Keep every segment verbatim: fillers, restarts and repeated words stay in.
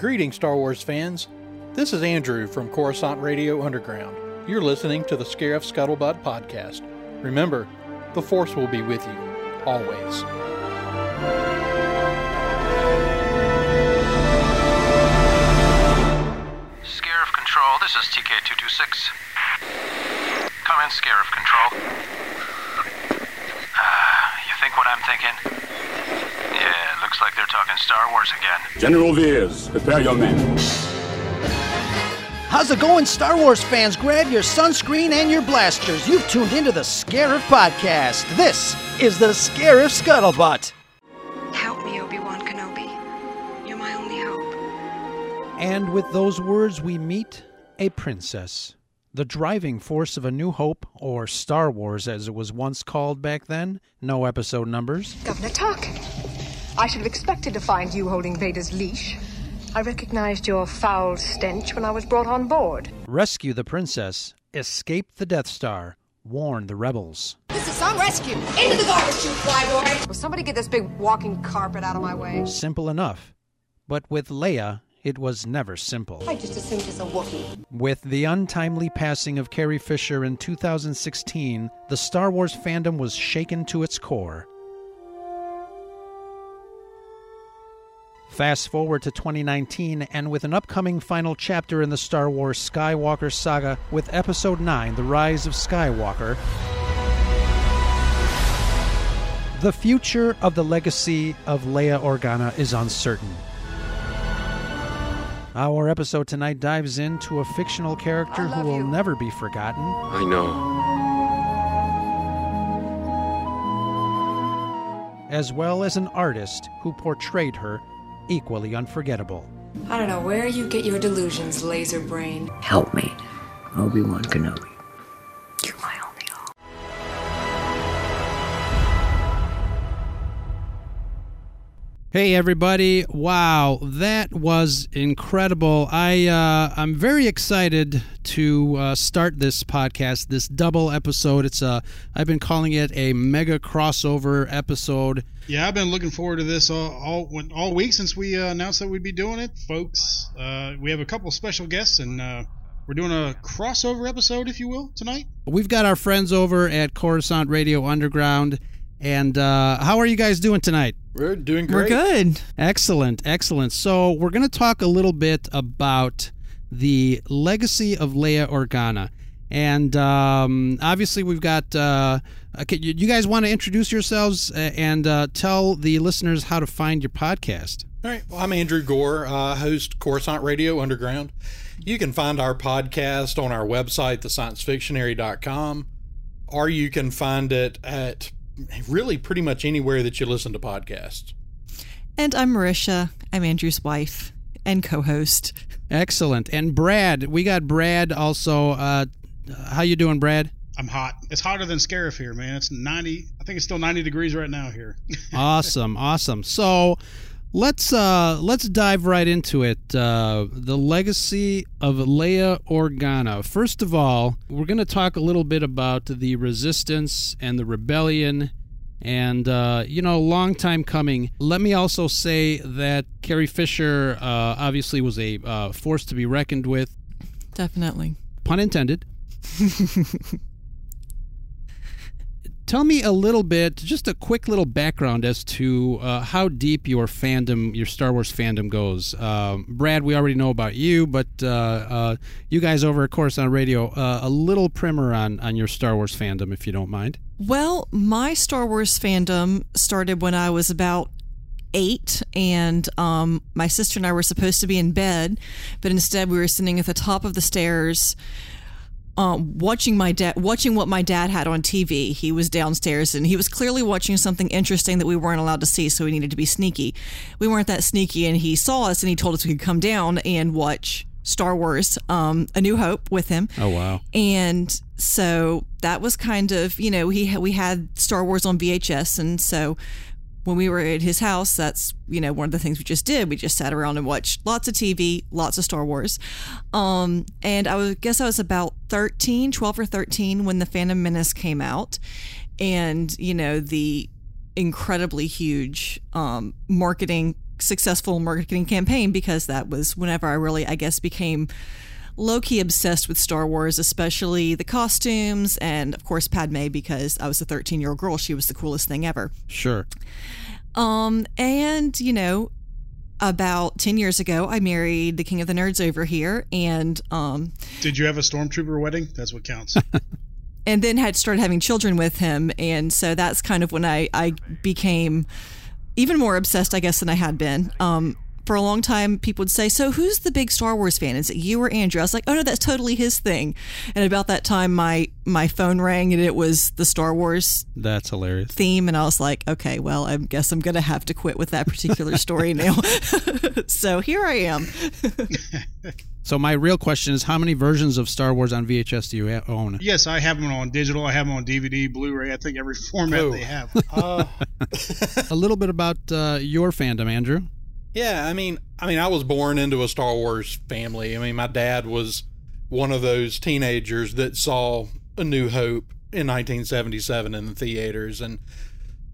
Greetings, Star Wars fans. This is Andrew from Coruscant Radio Underground. You're listening to the Scarif Scuttlebutt podcast. Remember, the Force will be with you, always. Scarif Control, this is T K two two six. Come in, Scarif Control. Uh, you think what I'm thinking? Yeah, looks like they're talking Star Wars again. General Veers, prepare your men. How's it going, Star Wars fans? Grab your sunscreen and your blasters. You've tuned into the Scarif Podcast. This is the Scarif Scuttlebutt. Help me, Obi-Wan Kenobi. You're my only hope. And with those words, we meet a princess. The driving force of A New Hope, or Star Wars as it was once called back then. No episode numbers. Governor Tuck, I should have expected to find you holding Vader's leash. I recognized your foul stench when I was brought on board. Rescue the princess. Escape the Death Star. Warn the rebels. This is some rescue. Into the garbage chute, flyboy. Will somebody get this big walking carpet out of my way? Simple enough. But with Leia, it was never simple. I just assumed it's a Wookiee. With the untimely passing of Carrie Fisher in two thousand sixteen, the Star Wars fandom was shaken to its core. Fast forward to twenty nineteen, and with an upcoming final chapter in the Star Wars Skywalker saga with Episode nine, The Rise of Skywalker, the future of the legacy of Leia Organa is uncertain. Our episode tonight dives into a fictional character who will you. never be forgotten. I know. As well as an artist who portrayed her, equally unforgettable. I don't know where you get your delusions, laser brain. Help me, Obi-Wan Kenobi. You're my only hope. Hey, everybody. Wow, that was incredible. I, uh, I'm very excited to uh, start this podcast, this double episode. It's a, I've been calling it a mega crossover episode. Yeah, I've been looking forward to this all all, all week since we uh, announced that we'd be doing it, folks. Uh, we have a couple of special guests, and uh, we're doing a crossover episode, if you will, tonight. We've got our friends over at Coruscant Radio Underground. And uh, how are you guys doing tonight? We're doing great. We're good. Excellent, excellent. So we're going to talk a little bit about the legacy of Leia Organa. And um, obviously we've got, uh, okay, you guys want to introduce yourselves and uh, tell the listeners how to find your podcast? All right. Well, I'm Andrew Gore, uh, host Coruscant Radio Underground. You can find our podcast on our website, the science fictionary dot com, or you can find it at really pretty much anywhere that you listen to podcasts. And I'm Marisha. I'm Andrew's wife and co-host. Excellent. And Brad, we got Brad also. Uh, how you doing, Brad? I'm hot. It's hotter than Scarif here, man. It's ninety. I think it's still ninety degrees right now here. Awesome, awesome. So let's uh, let's dive right into it. Uh, the legacy of Leia Organa. First of all, we're going to talk a little bit about the resistance and the rebellion, and uh, you know, long time coming. Let me also say that Carrie Fisher uh, obviously was a uh, force to be reckoned with. Definitely. Pun intended. Tell me a little bit, just a quick little background as to uh, how deep your fandom, your Star Wars fandom goes. Um, Brad, we already know about you, but uh, uh, you guys over at Coruscant Radio, uh, a little primer on, on your Star Wars fandom, if you don't mind. Well, my Star Wars fandom started when I was about eight, and um, my sister and I were supposed to be in bed, but instead we were sitting at the top of the stairs Um, watching my dad, watching what my dad had on T V. He was downstairs and he was clearly watching something interesting that we weren't allowed to see, so we needed to be sneaky. We weren't that sneaky, and he saw us and he told us we could come down and watch Star Wars, um, A New Hope with him. Oh, wow. And so that was kind of, you know, he we had Star Wars on V H S, and so when we were at his house, that's, you know, one of the things we just did. We just sat around and watched lots of T V, lots of Star Wars. Um, and I was, guess I was about thirteen, twelve or thirteen when The Phantom Menace came out. And, you know, the incredibly huge um, marketing successful marketing campaign, because that was whenever I really, I guess, became low-key obsessed with Star Wars, especially the costumes and, of course, Padme, because I was a thirteen-year-old girl. She was the coolest thing ever. Sure. Um, and, you know, about ten years ago, I married the King of the Nerds over here, and... Um, Did you have a Stormtrooper wedding? That's what counts. And then had started having children with him, and so that's kind of when I, I became even more obsessed, I guess, than I had been. Um, for a long time, people would say, so who's the big Star Wars fan? Is it you or Andrew? I was like, oh, no, that's totally his thing. And about that time, my, my phone rang, and it was the Star Wars that's hilarious. Theme, and I was like, okay, well, I guess I'm going to have to quit with that particular story now. So here I am. So my real question is, how many versions of Star Wars on V H S do you ha- own? Yes, I have them on digital. I have them on D V D, Blu-ray. I think every format oh. they have. Uh. A little bit about uh, your fandom, Andrew. Yeah, I mean, I mean, I was born into a Star Wars family. I mean, my dad was one of those teenagers that saw A New Hope in nineteen seventy-seven in the theaters. And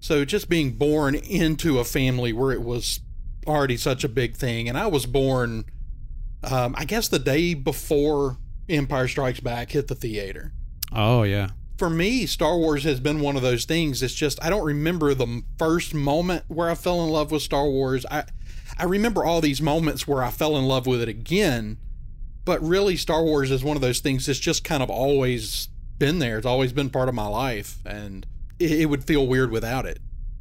so just being born into a family where it was already such a big thing. And I was born... Um, I guess the day before Empire Strikes Back hit the theater. Oh, yeah. For me, Star Wars has been one of those things. It's just, I don't remember the first moment where I fell in love with Star Wars. I, I remember all these moments where I fell in love with it again, but really Star Wars is one of those things that's just kind of always been there. It's always been part of my life, and it, it would feel weird without it.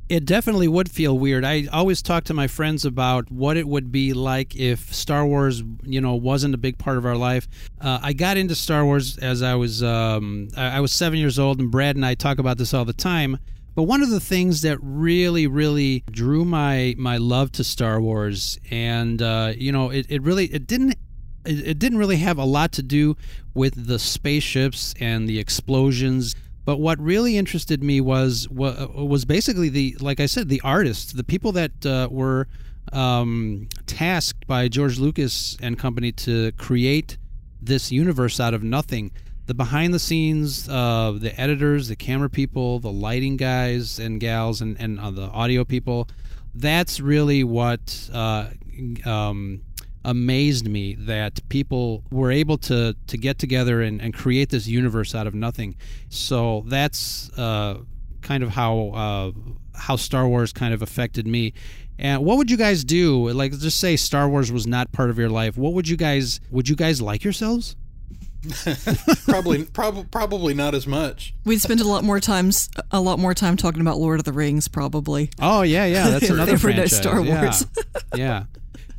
It definitely would feel weird. I always talk to my friends about what it would be like if Star Wars, you know, wasn't a big part of our life. Uh, I got into Star Wars as I was, um, I was seven years old, and Brad and I talk about this all the time. But one of the things that really, really drew my my love to Star Wars, and uh, you know, it, it really it didn't. It, it didn't really have a lot to do with the spaceships and the explosions. But what really interested me was was basically the, like I said, the artists, the people that uh, were um, tasked by George Lucas and company to create this universe out of nothing. The behind the scenes, uh, the editors, the camera people, the lighting guys and gals, and and uh, the audio people. That's really what uh, um, amazed me, that people were able to to get together and, and create this universe out of nothing. So that's uh, kind of how uh, how Star Wars kind of affected me. And what would you guys do? Like, just say Star Wars was not part of your life. What would you guys would you guys like yourselves? probably, prob- probably not as much. We'd spend a lot more times, a lot more time talking about Lord of the Rings, probably. Oh yeah, yeah, that's another franchise. No Star Wars. Yeah. yeah.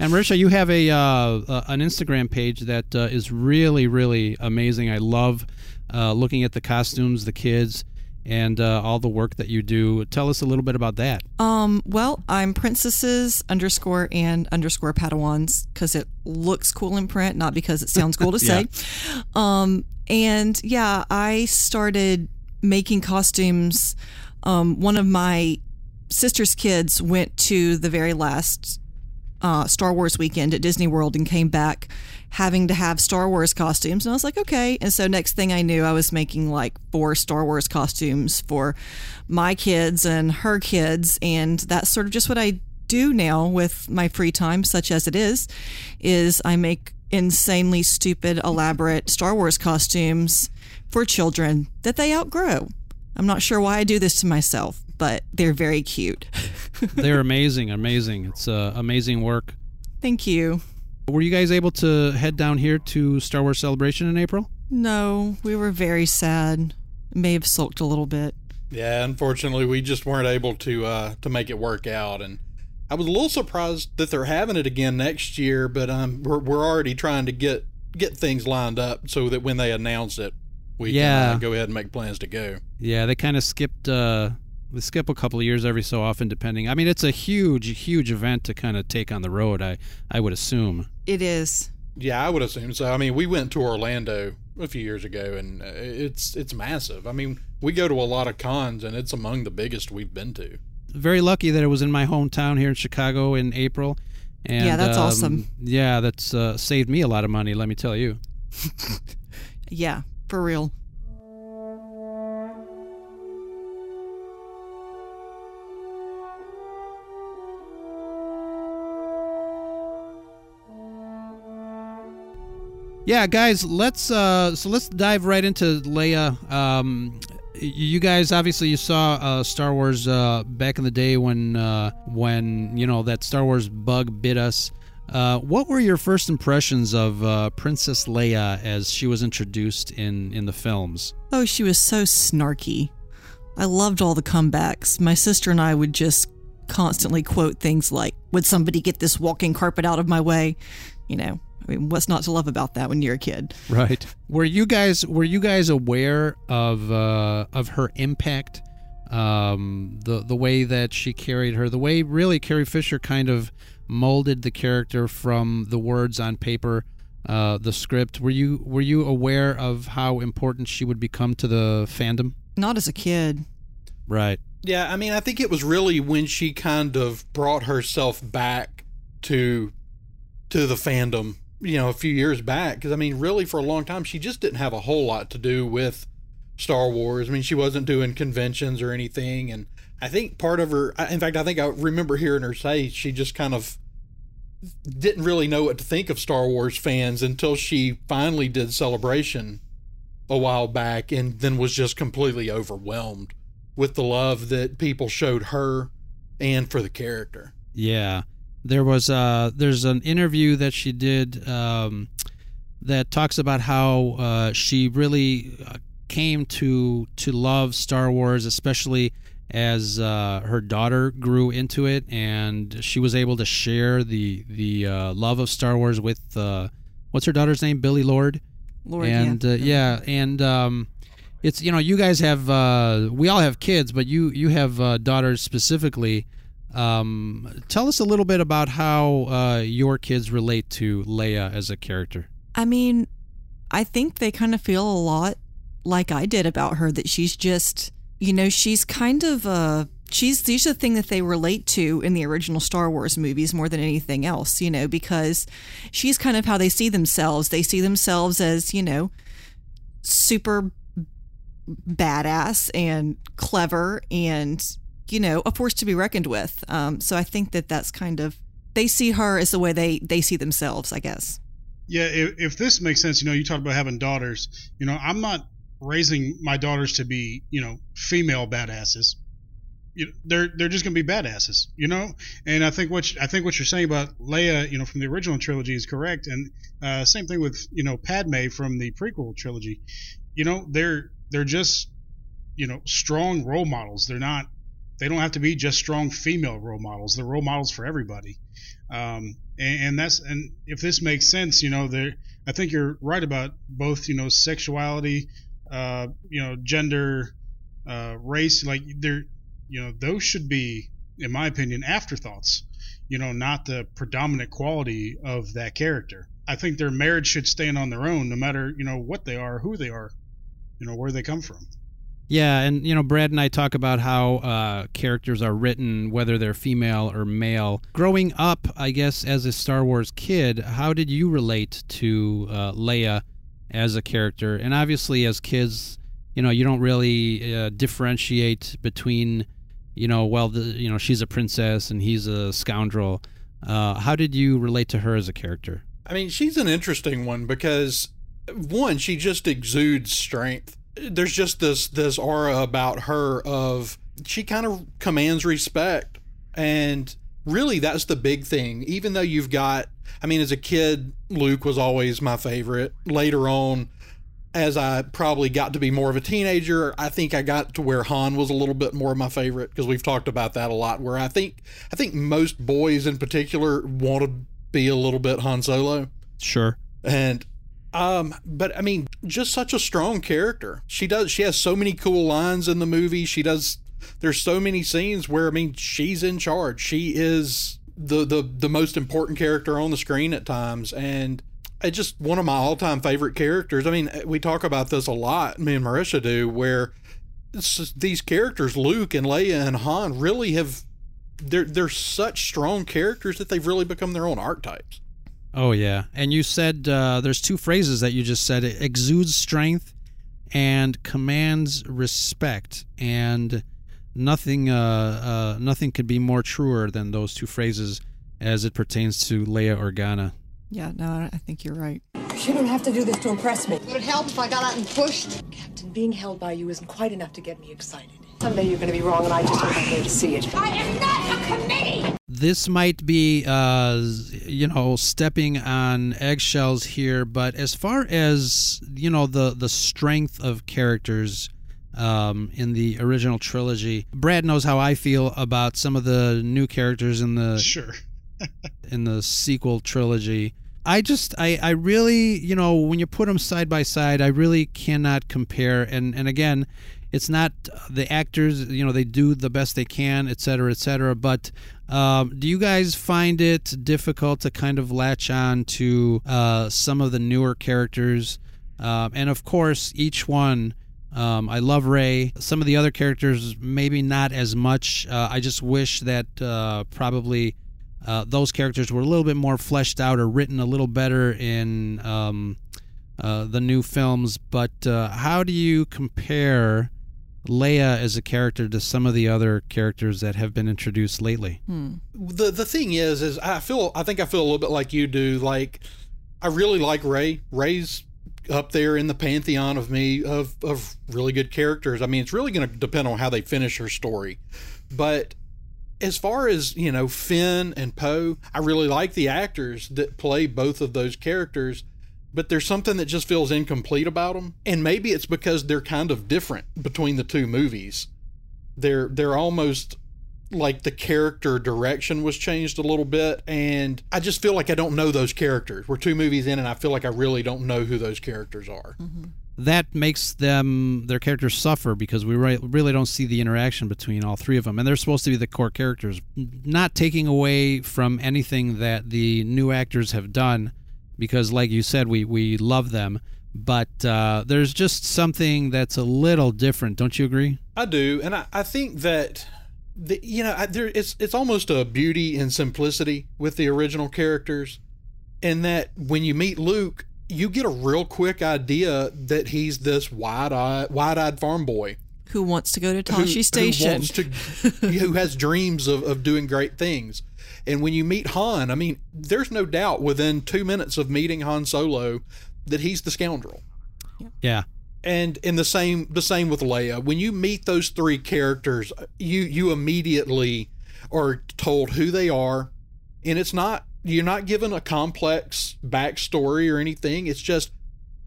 And Marisha, you have a uh, uh, an Instagram page that uh, is really, really amazing. I love uh, looking at the costumes, the kids, and uh, all the work that you do. Tell us a little bit about that. Um, well, I'm princesses underscore and underscore Padawans, because it looks cool in print, not because it sounds cool to yeah. say. Um, and yeah, I started making costumes. Um, one of my sister's kids went to the very last uh, Star Wars weekend at Disney World and came back having to have Star Wars costumes, and I was like, okay. And so next thing I knew, I was making like four Star Wars costumes for my kids and her kids, and that's sort of just what I do now with my free time, such as it is, is I make insanely stupid, elaborate Star Wars costumes for children that they outgrow. I'm not sure why I do this to myself, but they're very cute. They're amazing, amazing. It's uh, amazing work. Thank you. Were you guys able to head down here to Star Wars Celebration in April? No, we were very sad. May have sulked a little bit. Yeah, unfortunately, we just weren't able to uh, to make it work out. And I was a little surprised that they're having it again next year, but um, we're we're already trying to get, get things lined up so that when they announce it, we yeah. can uh, go ahead and make plans to go. Yeah, they kind of skipped... Uh, We skip a couple of years every so often, depending. I mean, it's a huge, huge event to kind of take on the road, I, I would assume. It is. Yeah, I would assume so. I mean, we went to Orlando a few years ago, and it's it's massive. I mean, we go to a lot of cons, and it's among the biggest we've been to. Very lucky that it was in my hometown here in Chicago in April. And, yeah, that's um, awesome. Yeah, that's uh, saved me a lot of money, let me tell you. Yeah, for real. yeah, guys, let's uh, so let's dive right into Leia. Um, you guys, obviously, you saw uh, Star Wars uh, back in the day when uh, when you know that Star Wars bug bit us. Uh, what were your first impressions of uh, Princess Leia as she was introduced in, in the films? Oh, she was so snarky. I loved all the comebacks. My sister and I would just constantly quote things like, "Would somebody get this walking carpet out of my way?" You know, I mean, what's not to love about that when you're a kid? Right. Were you guys were you guys aware of uh, of her impact? Um, the the way that she carried her, the way really Carrie Fisher kind of molded the character from the words on paper, uh, the script. Were you were you aware of how important she would become to the fandom? Not as a kid. Right. Yeah, I mean, I think it was really when she kind of brought herself back to to the fandom, you know, a few years back. Because, I mean, really for a long time, she just didn't have a whole lot to do with Star Wars. I mean, she wasn't doing conventions or anything. And I think part of her, in fact, I think I remember hearing her say she just kind of didn't really know what to think of Star Wars fans until she finally did Celebration a while back and then was just completely overwhelmed with the love that people showed her and for the character. Yeah. There was uh there's an interview that she did um, that talks about how uh, she really came to to love Star Wars, especially as uh, her daughter grew into it, and she was able to share the the uh, love of Star Wars with uh, what's her daughter's name? Billy Lord. Lord, and yeah, uh, yeah and um, it's, you know, you guys have uh, we all have kids, but you you have uh, daughters specifically. Um, tell us a little bit about how uh, your kids relate to Leia as a character. I mean, I think they kind of feel a lot like I did about her, that she's just, you know, she's kind of a she's she's the thing that they relate to in the original Star Wars movies more than anything else, you know, because she's kind of how they see themselves. They see themselves as, you know, super badass and clever and, you know, a force to be reckoned with. Um, so I think that that's kind of, they see her as the way they, they see themselves, I guess. Yeah, if, if this makes sense, you know, you talk about having daughters. You know, I'm not raising my daughters to be, you know, female badasses. You know, they're they're just going to be badasses, you know. And I think what you, I think what you're saying about Leia, you know, from the original trilogy is correct, and uh, same thing with, you know, Padme from the prequel trilogy. You know, they're they're just, you know, strong role models. They're not they don't have to be just strong female role models. They're role models for everybody, um, and, and that's and if this makes sense, you know, there I think you're right about both, you know, sexuality, uh, you know, gender, uh, race, like they're. You know, those should be, in my opinion, afterthoughts, you know, not the predominant quality of that character. I think their marriage should stand on their own, no matter, you know, what they are, who they are, you know, where they come from. Yeah. And, you know, Brad and I talk about how uh, characters are written, whether they're female or male. Growing up, I guess, as a Star Wars kid, how did you relate to uh, Leia as a character? And obviously, as kids, you know, you don't really uh, differentiate between, you know, well, the, you know, she's a princess and he's a scoundrel. Uh, how did you relate to her as a character? I mean, she's an interesting one because, one, she just exudes strength. There's just this this aura about her of she kind of commands respect. And really, that's the big thing. Even though you've got, I mean, as a kid, Luke was always my favorite. Later on, as I probably got to be more of a teenager, I think I got to where Han was a little bit more of my favorite, because we've talked about that a lot, where I think I think most boys in particular want to be a little bit Han Solo. Sure. And, um, but I mean, just such a strong character. She does, she has so many cool lines in the movie. She does, there's so many scenes where, I mean, she's in charge. She is the, the, the most important character on the screen at times. And it's just one of my all-time favorite characters. I mean, we talk about this a lot, me and Marisha do, where these characters, Luke and Leia and Han, really have, they're, they're such strong characters that they've really become their own archetypes. Oh, yeah. And you said, uh, there's two phrases that you just said. It exudes strength and commands respect. And nothing, uh, uh, nothing could be more truer than those two phrases as it pertains to Leia Organa. Yeah, no, I think you're right. You don't have to do this to impress me. Would it help if I got out and pushed? Captain, being held by you isn't quite enough to get me excited. Someday you're going to be wrong, and I just want you to see it. I am not a committee! This might be, uh, you know, stepping on eggshells here, but as far as, you know, the, the strength of characters um, in the original trilogy, Brad knows how I feel about some of the new characters in the... Sure. in the sequel trilogy. I just, I, I really, you know, when you put them side by side, I really cannot compare. And, and again, it's not the actors, you know, they do the best they can, et cetera, et cetera. But um, do you guys find it difficult to kind of latch on to uh, some of the newer characters? Uh, and of course, each one, um, I love Rey. Some of the other characters, maybe not as much. Uh, I just wish that uh, probably... Uh, those characters were a little bit more fleshed out or written a little better in um, uh, the new films. But uh, how do you compare Leia as a character to some of the other characters that have been introduced lately? Hmm. The the thing is, is I feel I think I feel a little bit like you do. Like I really like Rey. Rey's up there in the pantheon of me of of really good characters. I mean, it's really going to depend on how they finish her story, but. As far as, you know, Finn and Poe, I really like the actors that play both of those characters, but there's something that just feels incomplete about them. And maybe it's because they're kind of different between the two movies. They're they're almost like the character direction was changed a little bit, and I just feel like I don't know those characters. We're two movies in, and I feel like I really don't know who those characters are. Mm-hmm. That makes them, their characters suffer because we really don't see the interaction between all three of them. And they're supposed to be the core characters. Not taking away from anything that the new actors have done because, like you said, we, we love them. But uh, there's just something that's a little different. Don't you agree? I do. And I, I think that, the, you know, I, there, it's, it's almost a beauty and simplicity with the original characters. And that when you meet Luke... you get a real quick idea that he's this wide-eyed, wide-eyed farm boy who wants to go to Tashi who, Station, who, wants to, who has dreams of, of doing great things. And when you meet Han, I mean, there's no doubt within two minutes of meeting Han Solo that he's the scoundrel. Yeah. yeah. And in the same, the same with Leia. When you meet those three characters, you you immediately are told who they are, and it's not. You're not given a complex backstory or anything. It's just,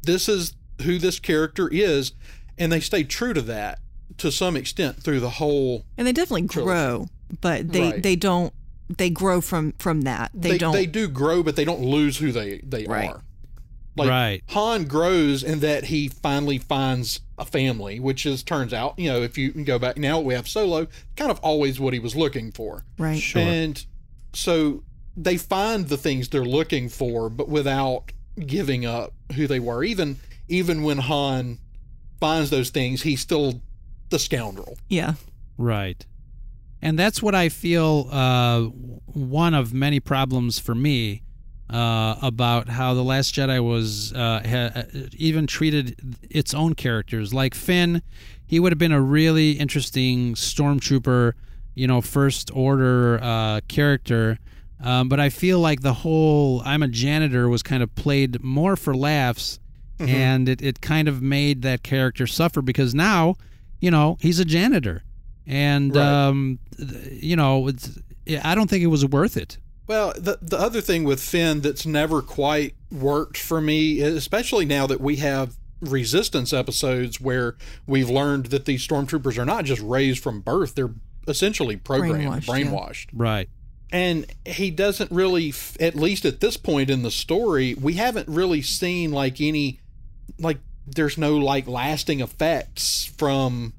this is who this character is. And they stay true to that to some extent through the whole. And they definitely trilogy. grow, but they, right. they don't, they grow from, from that. They, they don't, they do grow, but they don't lose who they, they right. are. Like right. Han grows in that he finally finds a family, which is turns out, you know, if you go back now, we have Solo kind of always what he was looking for. Right. Sure. And so, they find the things they're looking for, but without giving up who they were. Even even when Han finds those things, he's still the scoundrel. Yeah. Right. And that's what I feel uh, one of many problems for me uh, about how The Last Jedi was uh, ha- even treated its own characters. Like Finn, he would have been a really interesting stormtrooper, you know, First Order uh, character. Um, but I feel like the whole I'm a janitor was kind of played more for laughs, mm-hmm. and it, it kind of made that character suffer because now, you know, he's a janitor. And, right. um, you know, it's, I don't think it was worth it. Well, the, the other thing with Finn that's never quite worked for me, especially now that we have Resistance episodes where we've learned that these stormtroopers are not just raised from birth, they're essentially programmed, brainwashed. brainwashed. Yeah. Right. And he doesn't really, at least at this point in the story, we haven't really seen like any, like there's no like lasting effects from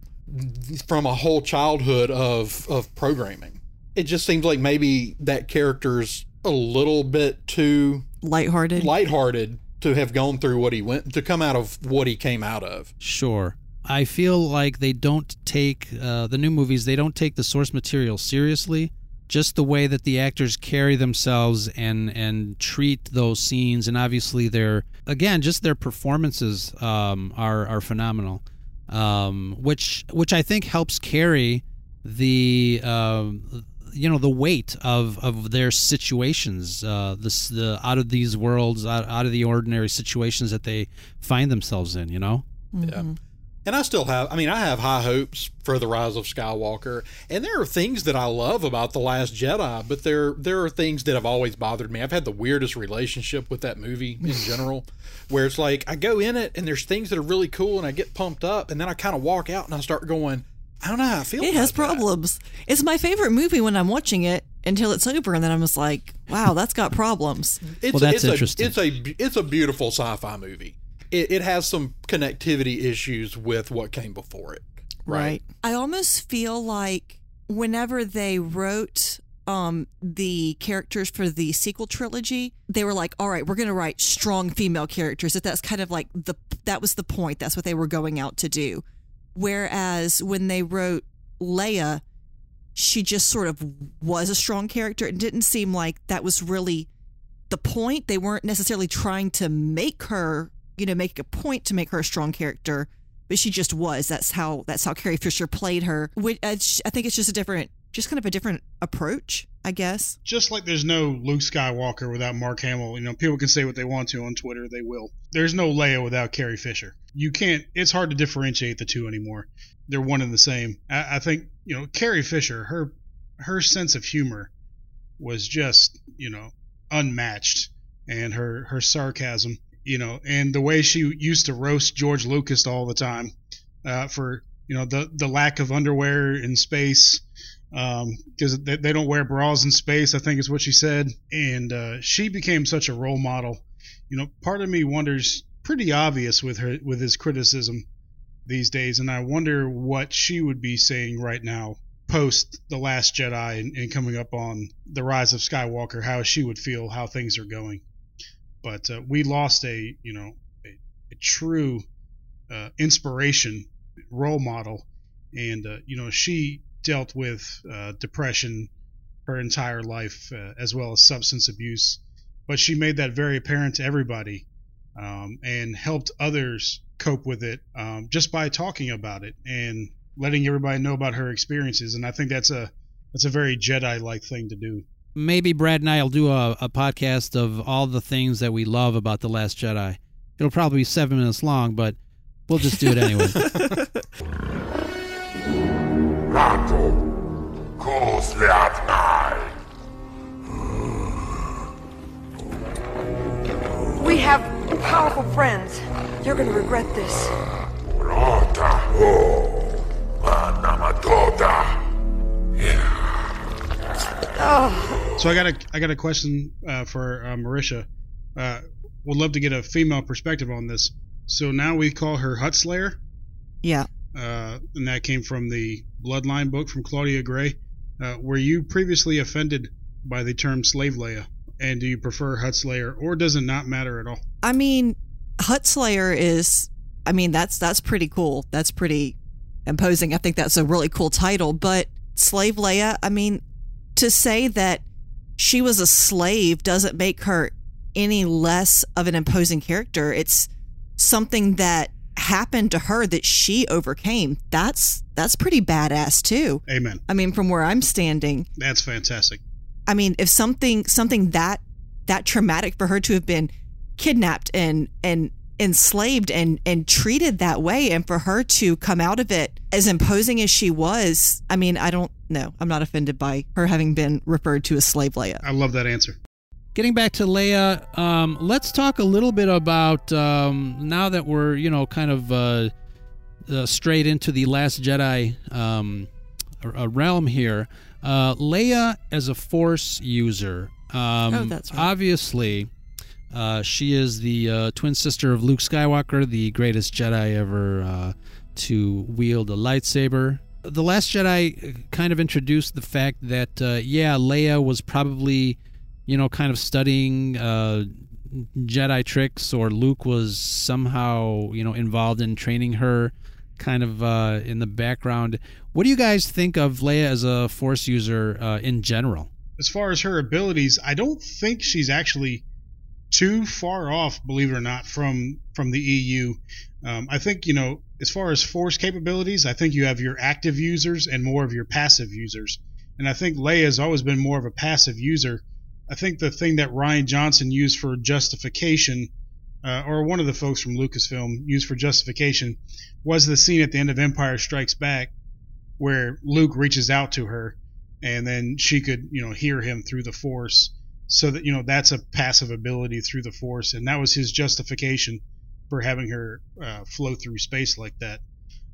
from a whole childhood of of programming. It just seems like maybe that character's a little bit too lighthearted, lighthearted to have gone through what he went to come out of what he came out of. Sure. I feel like they don't take uh, the new movies. They don't take the source material seriously. Just the way that the actors carry themselves and and treat those scenes, and obviously their again just their performances um, are are phenomenal, um, which which I think helps carry the uh, you know, the weight of, of their situations, uh, this, the out of these worlds, out, out of the ordinary situations that they find themselves in, you know? Mm-hmm. Yeah. And I still have, I mean, I have high hopes for The Rise of Skywalker. And there are things that I love about The Last Jedi, but there there are things that have always bothered me. I've had the weirdest relationship with that movie in general, where it's like I go in it and there's things that are really cool and I get pumped up, and then I kind of walk out and I start going, I don't know how I feel. It has problems. That. It's my favorite movie when I'm watching it until it's over, and then I'm just like, wow, that's got problems. It's, well, that's it's interesting. A, it's, a, it's a beautiful sci-fi movie. It, it has some connectivity issues with what came before it, right? right. I almost feel like whenever they wrote um, the characters for the sequel trilogy, they were like, all right, we're going to write strong female characters. That that's kind of like the that was the point. That's what they were going out to do. Whereas when they wrote Leia, she just sort of was a strong character. It didn't seem like that was really the point. They weren't necessarily trying to make her, you know, make a point to make her a strong character, but she just was. That's how that's how Carrie Fisher played her. I think it's just a different, just kind of a different approach, I guess. Just like there's no Luke Skywalker without Mark Hamill. You know, people can say what they want to on Twitter. They will. There's no Leia without Carrie Fisher. You can't, it's hard to differentiate the two anymore. They're one and the same. I, I think, you know, Carrie Fisher, her, her sense of humor was just, you know, unmatched. And her, her sarcasm, you know, and the way she used to roast George Lucas all the time uh, for, you know, the, the lack of underwear in space, because um, they, they don't wear bras in space, I think is what she said. And uh, she became such a role model. You know, part of me wonders, pretty obvious with her, with his criticism these days, and I wonder what she would be saying right now post The Last Jedi and, and coming up on The Rise of Skywalker, how she would feel, how things are going. But uh, we lost a, you know, a, a true uh, inspiration, role model. And, uh, you know, she dealt with uh, depression her entire life, uh, as well as substance abuse. But she made that very apparent to everybody um, and helped others cope with it um, just by talking about it and letting everybody know about her experiences. And I think that's a that's a very Jedi-like thing to do. Maybe Brad and I will do a, a podcast of all the things that we love about The Last Jedi. It'll probably be seven minutes long, but we'll just do it anyway. We have powerful friends. You're going to regret this. Oh. So I got a I got a question uh, for uh, Marisha. Uh, would love to get a female perspective on this. So now we call her Hutslayer. Yeah. Uh, and that came from the Bloodline book from Claudia Gray. Uh, were you previously offended by the term slave Leia? And do you prefer Hutslayer, or does it not matter at all? I mean, Hutslayer is, I mean, that's that's pretty cool. That's pretty imposing. I think that's a really cool title. But slave Leia, I mean, to say that she was a slave doesn't make her any less of an imposing character. It's something that happened to her that she overcame. That's that's pretty badass too. Amen. I mean, from where I'm standing, that's fantastic. I mean, if something something that that traumatic for her to have been kidnapped and and enslaved and and treated that way, and for her to come out of it as imposing as she was, I mean, I don't. No, I'm not offended by her having been referred to as slave Leia. I love that answer. Getting back to Leia, um, let's talk a little bit about, um, now that we're, you know, kind of uh, uh, straight into the Last Jedi um, uh, realm here. Uh, Leia as a Force user. Um, oh, that's right. Obviously, uh, she is the uh, twin sister of Luke Skywalker, the greatest Jedi ever uh, to wield a lightsaber. The Last Jedi kind of introduced the fact that, uh, yeah, Leia was probably, you know, kind of studying uh, Jedi tricks, or Luke was somehow, you know, involved in training her, kind of uh, in the background. What do you guys think of Leia as a Force user uh, in general? As far as her abilities, I don't think she's actually too far off, believe it or not, from, from the E U. Um, I think, you know, as far as Force capabilities, I think you have your active users and more of your passive users. And I think Leia has always been more of a passive user. I think the thing that Rian Johnson used for justification, uh, or one of the folks from Lucasfilm used for justification, was the scene at the end of Empire Strikes Back where Luke reaches out to her and then she could, you know, hear him through the Force. So that, you know, that's a passive ability through the Force, and that was his justification for having her uh, flow through space like that.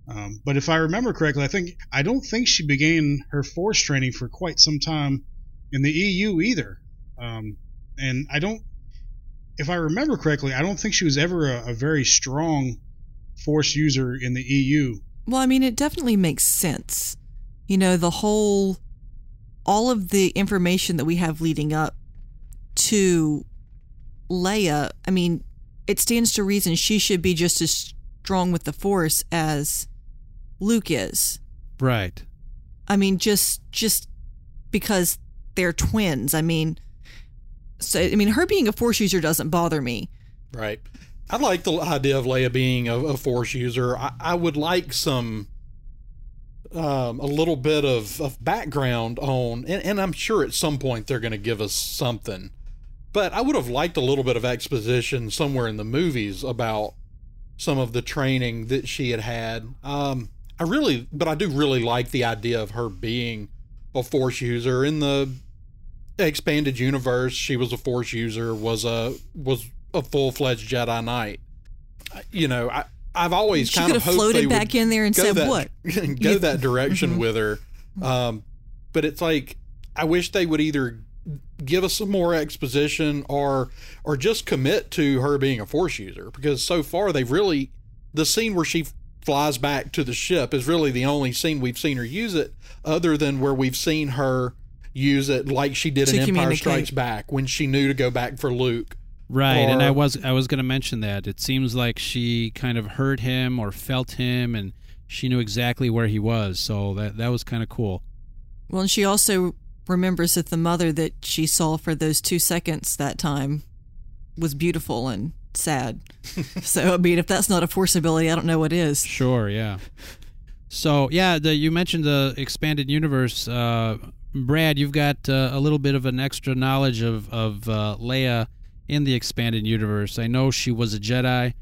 Um, but if I remember correctly, I think I don't think she began her Force training for quite some time in the E U either. Um, and I don't, if I remember correctly, I don't think she was ever a, a very strong Force user in the E U. Well, I mean, it definitely makes sense. You know, the whole, all of the information that we have leading up to Leia, I mean, it stands to reason she should be just as strong with the Force as Luke is. Right. I mean, just just because they're twins. I mean, so I mean, her being a Force user doesn't bother me. Right. I like the idea of Leia being a, a Force user. I, I would like some, um, a little bit of, of background on, and, and I'm sure at some point they're going to give us something. But I would have liked a little bit of exposition somewhere in the movies about some of the training that she had had. Um, I really, but I do really like the idea of her being a Force user. In the expanded universe, she was a Force user, was a was a full-fledged Jedi Knight. You know, I, I've always she kind of hoped they would back in there and said, that, "What?" go yeah. that direction mm-hmm. with her. Um, but it's like, I wish they would either give us some more exposition or or just commit to her being a Force user, because so far they've really, the scene where she flies back to the ship is really the only scene we've seen her use it, other than where we've seen her use it like she did in Empire Strikes Back when she knew to go back for Luke. Right, or, and I was I was going to mention that. It seems like she kind of heard him or felt him, and she knew exactly where he was, so that, that was kind of cool. Well, and she also remembers that the mother that she saw for those two seconds that time was beautiful and sad. So, I mean, if that's not a Force ability, I don't know what is. Sure, yeah. So, yeah, the, you mentioned the expanded universe. Uh, Brad, you've got uh, a little bit of an extra knowledge of, of uh, Leia in the expanded universe. I know she was a Jedi.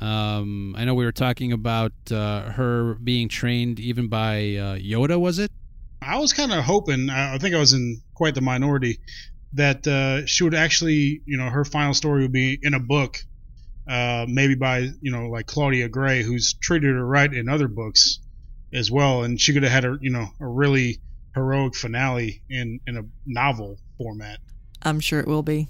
Um, I know we were talking about uh, her being trained even by uh, Yoda, was it? I was kind of hoping, I think I was in quite the minority, that uh, she would actually, you know, her final story would be in a book, uh, maybe by, you know, like Claudia Gray, who's treated her right in other books as well, and she could have had a, you know, a really heroic finale in, in a novel format. I'm sure it will be.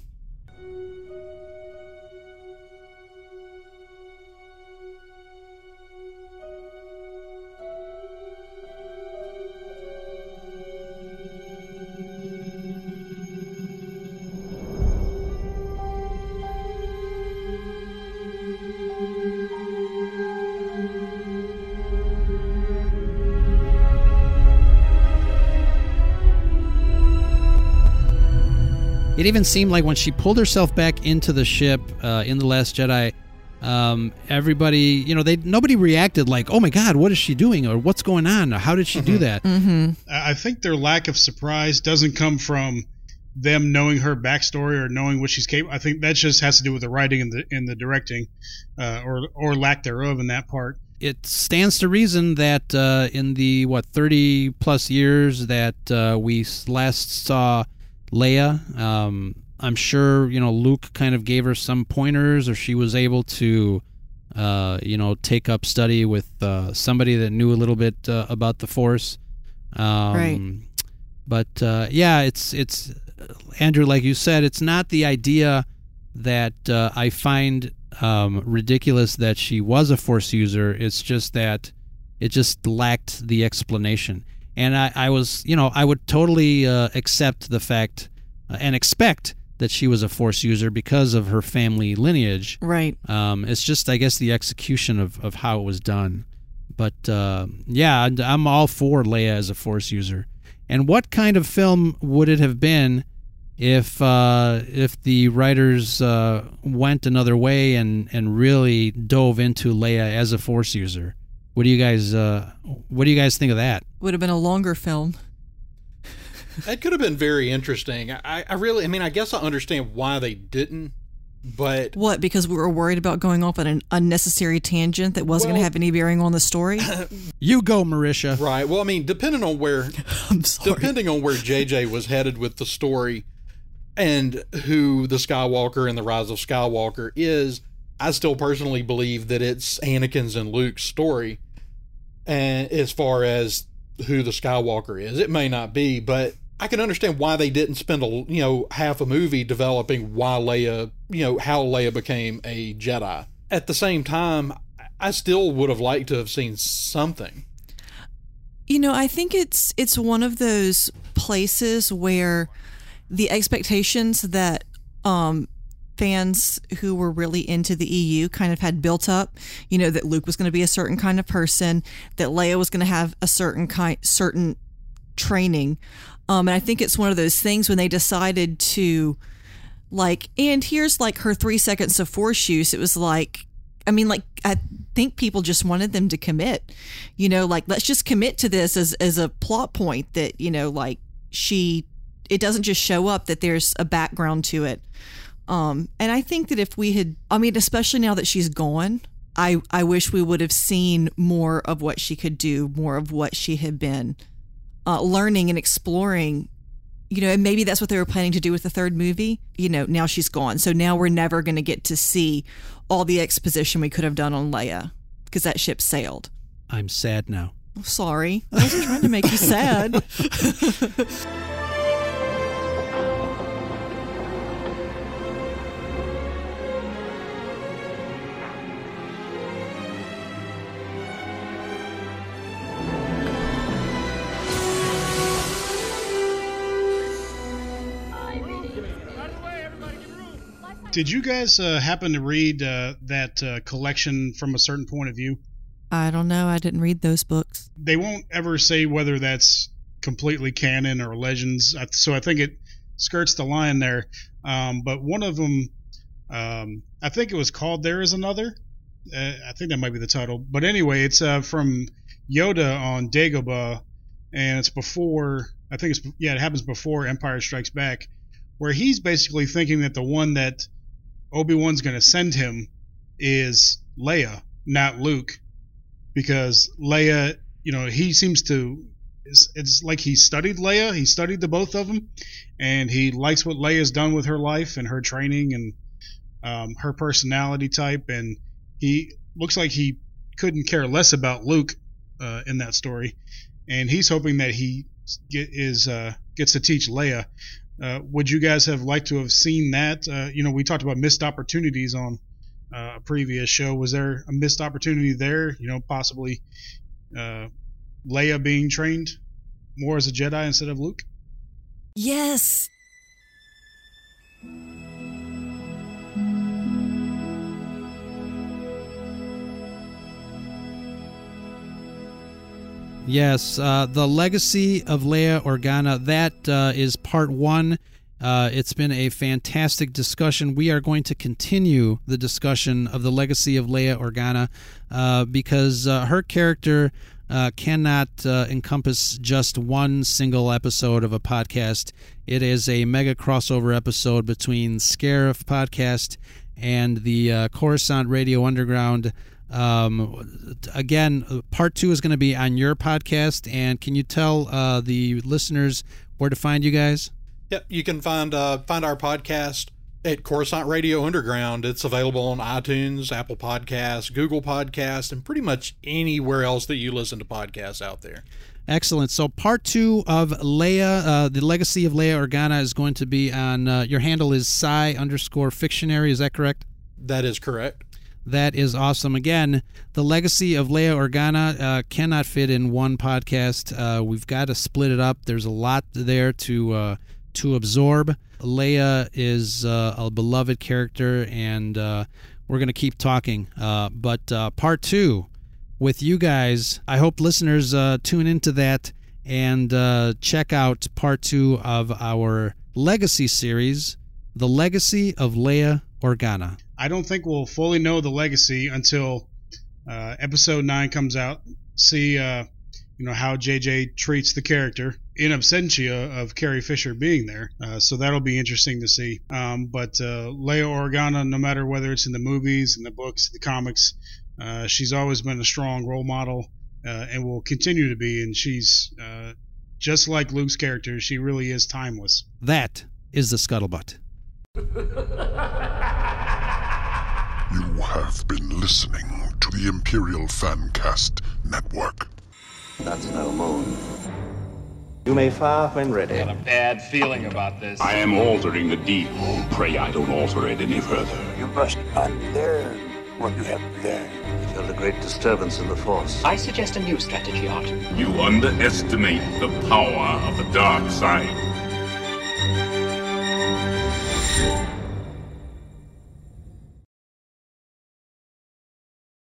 It even seemed like when she pulled herself back into the ship uh, in The Last Jedi, um, everybody, you know, they nobody reacted like, oh my God, what is she doing? Or what's going on? Or how did she mm-hmm. do that? Mm-hmm. I think their lack of surprise doesn't come from them knowing her backstory or knowing what she's capable. I think that just has to do with the writing and the, and the directing uh, or, or lack thereof in that part. It stands to reason that uh, in the, what, thirty plus years that uh, we last saw Leia, um, I'm sure, you know, Luke kind of gave her some pointers, or she was able to, uh, you know, take up study with uh, somebody that knew a little bit uh, about the Force. Um, right. But, uh, yeah, it's, it's Andrew, like you said, it's not the idea that uh, I find um, ridiculous that she was a Force user. It's just that it just lacked the explanation. And I, I was, you know, I would totally uh, accept the fact uh, and expect that she was a Force user because of her family lineage. Right. Um, it's just, I guess, the execution of, of how it was done. But, uh, yeah, I'm all for Leia as a Force user. And what kind of film would it have been if uh, if the writers uh, went another way and, and really dove into Leia as a Force user? What do you guys? Uh, what do you guys think of that? Would have been a longer film. That could have been very interesting. I, I really, I mean, I guess I understand why they didn't, but... What, because we were worried about going off on an unnecessary tangent that wasn't well, going to have any bearing on the story? You go, Marisha. Right. Well, I mean, depending on where... I'm sorry. Depending on where J J was headed with the story and who the Skywalker and the Rise of Skywalker is, I still personally believe that it's Anakin's and Luke's story, and as far as who the Skywalker is. It may not be, but I can understand why they didn't spend a, you know, half a movie developing why Leia, you know, how Leia became a Jedi. At the same time, I still would have liked to have seen something. You know, I think it's it's one of those places where the expectations that um, fans who were really into the E U kind of had built up, you know, that Luke was going to be a certain kind of person, that Leia was going to have a certain kind, certain training. Um, and I think it's one of those things when they decided to, like, and here's like her three seconds of force use. It was like, I mean, like, I think people just wanted them to commit, you know, like, let's just commit to this as, as a plot point that, you know, like she, it doesn't just show up, that there's a background to it. Um, and I think that if we had, I mean, especially now that she's gone, I, I wish we would have seen more of what she could do, more of what she had been uh, learning and exploring, you know, and maybe that's what they were planning to do with the third movie. You know, now she's gone. So now we're never going to get to see all the exposition we could have done on Leia because that ship sailed. I'm sad now. I'm sorry. I wasn't trying to make you sad. Did you guys uh, happen to read uh, that uh, collection from a certain point of view? I don't know. I didn't read those books. They won't ever say whether that's completely canon or legends, so I think it skirts the line there. Um, but one of them, um, I think it was called There Is Another. Uh, I think that might be the title. But anyway, it's uh, from Yoda on Dagobah, and it's before, I think it's, yeah, it happens before Empire Strikes Back, where he's basically thinking that the one that Obi-Wan's going to send him is Leia, not Luke, because Leia, you know, he seems to, it's, it's like he studied Leia, he studied the both of them, and he likes what Leia's done with her life and her training and um, her personality type, and he looks like he couldn't care less about Luke uh, in that story, and he's hoping that he get, is uh, gets to teach Leia. Uh, would you guys have liked to have seen that? Uh, you know, we talked about missed opportunities on uh, a previous show. Was there a missed opportunity there? You know, possibly uh, Leia being trained more as a Jedi instead of Luke? Yes. Yes, uh, The Legacy of Leia Organa, that uh, is part one. Uh, it's been a fantastic discussion. We are going to continue the discussion of The Legacy of Leia Organa uh, because uh, her character uh, cannot uh, encompass just one single episode of a podcast. It is a mega crossover episode between Scarif Podcast and the uh, Coruscant Radio Underground. Um, again, part two is going to be on your podcast, and can you tell uh, the listeners where to find you guys? Yep, you can find uh, find our podcast at Coruscant Radio Underground. It's available on iTunes, Apple Podcasts, Google Podcasts, and pretty much anywhere else that you listen to podcasts out there. Excellent. So part two of Leia, uh, The Legacy of Leia Organa, is going to be on, uh, your handle is psi underscore fictionary, is that correct? That is correct. That is awesome. Again, The Legacy of Leia Organa uh, cannot fit in one podcast. Uh, we've got to split it up. There's a lot there to uh, to absorb. Leia is uh, a beloved character, and uh, we're going to keep talking. Uh, but uh, part two with you guys, I hope listeners uh, tune into that and uh, check out part two of our Legacy series, The Legacy of Leia Organa. I don't think we'll fully know the legacy until uh, episode nine comes out. See, uh, you know, how J J treats the character in absentia of Carrie Fisher being there. Uh, so that'll be interesting to see. Um, but uh, Leia Organa, no matter whether it's in the movies, in the books, the comics, uh, she's always been a strong role model uh, and will continue to be. And she's uh, just like Luke's character. She really is timeless. That is the Scuttlebutt. You have been listening to the Imperial Fancast Network. That's no moon. You may fire when ready. I got a bad feeling about this. I am altering the deed. Oh, pray I don't alter it any further. You must unlearn what you have learned. You felt a great disturbance in the Force. I suggest a new strategy, Art. You underestimate the power of the dark side.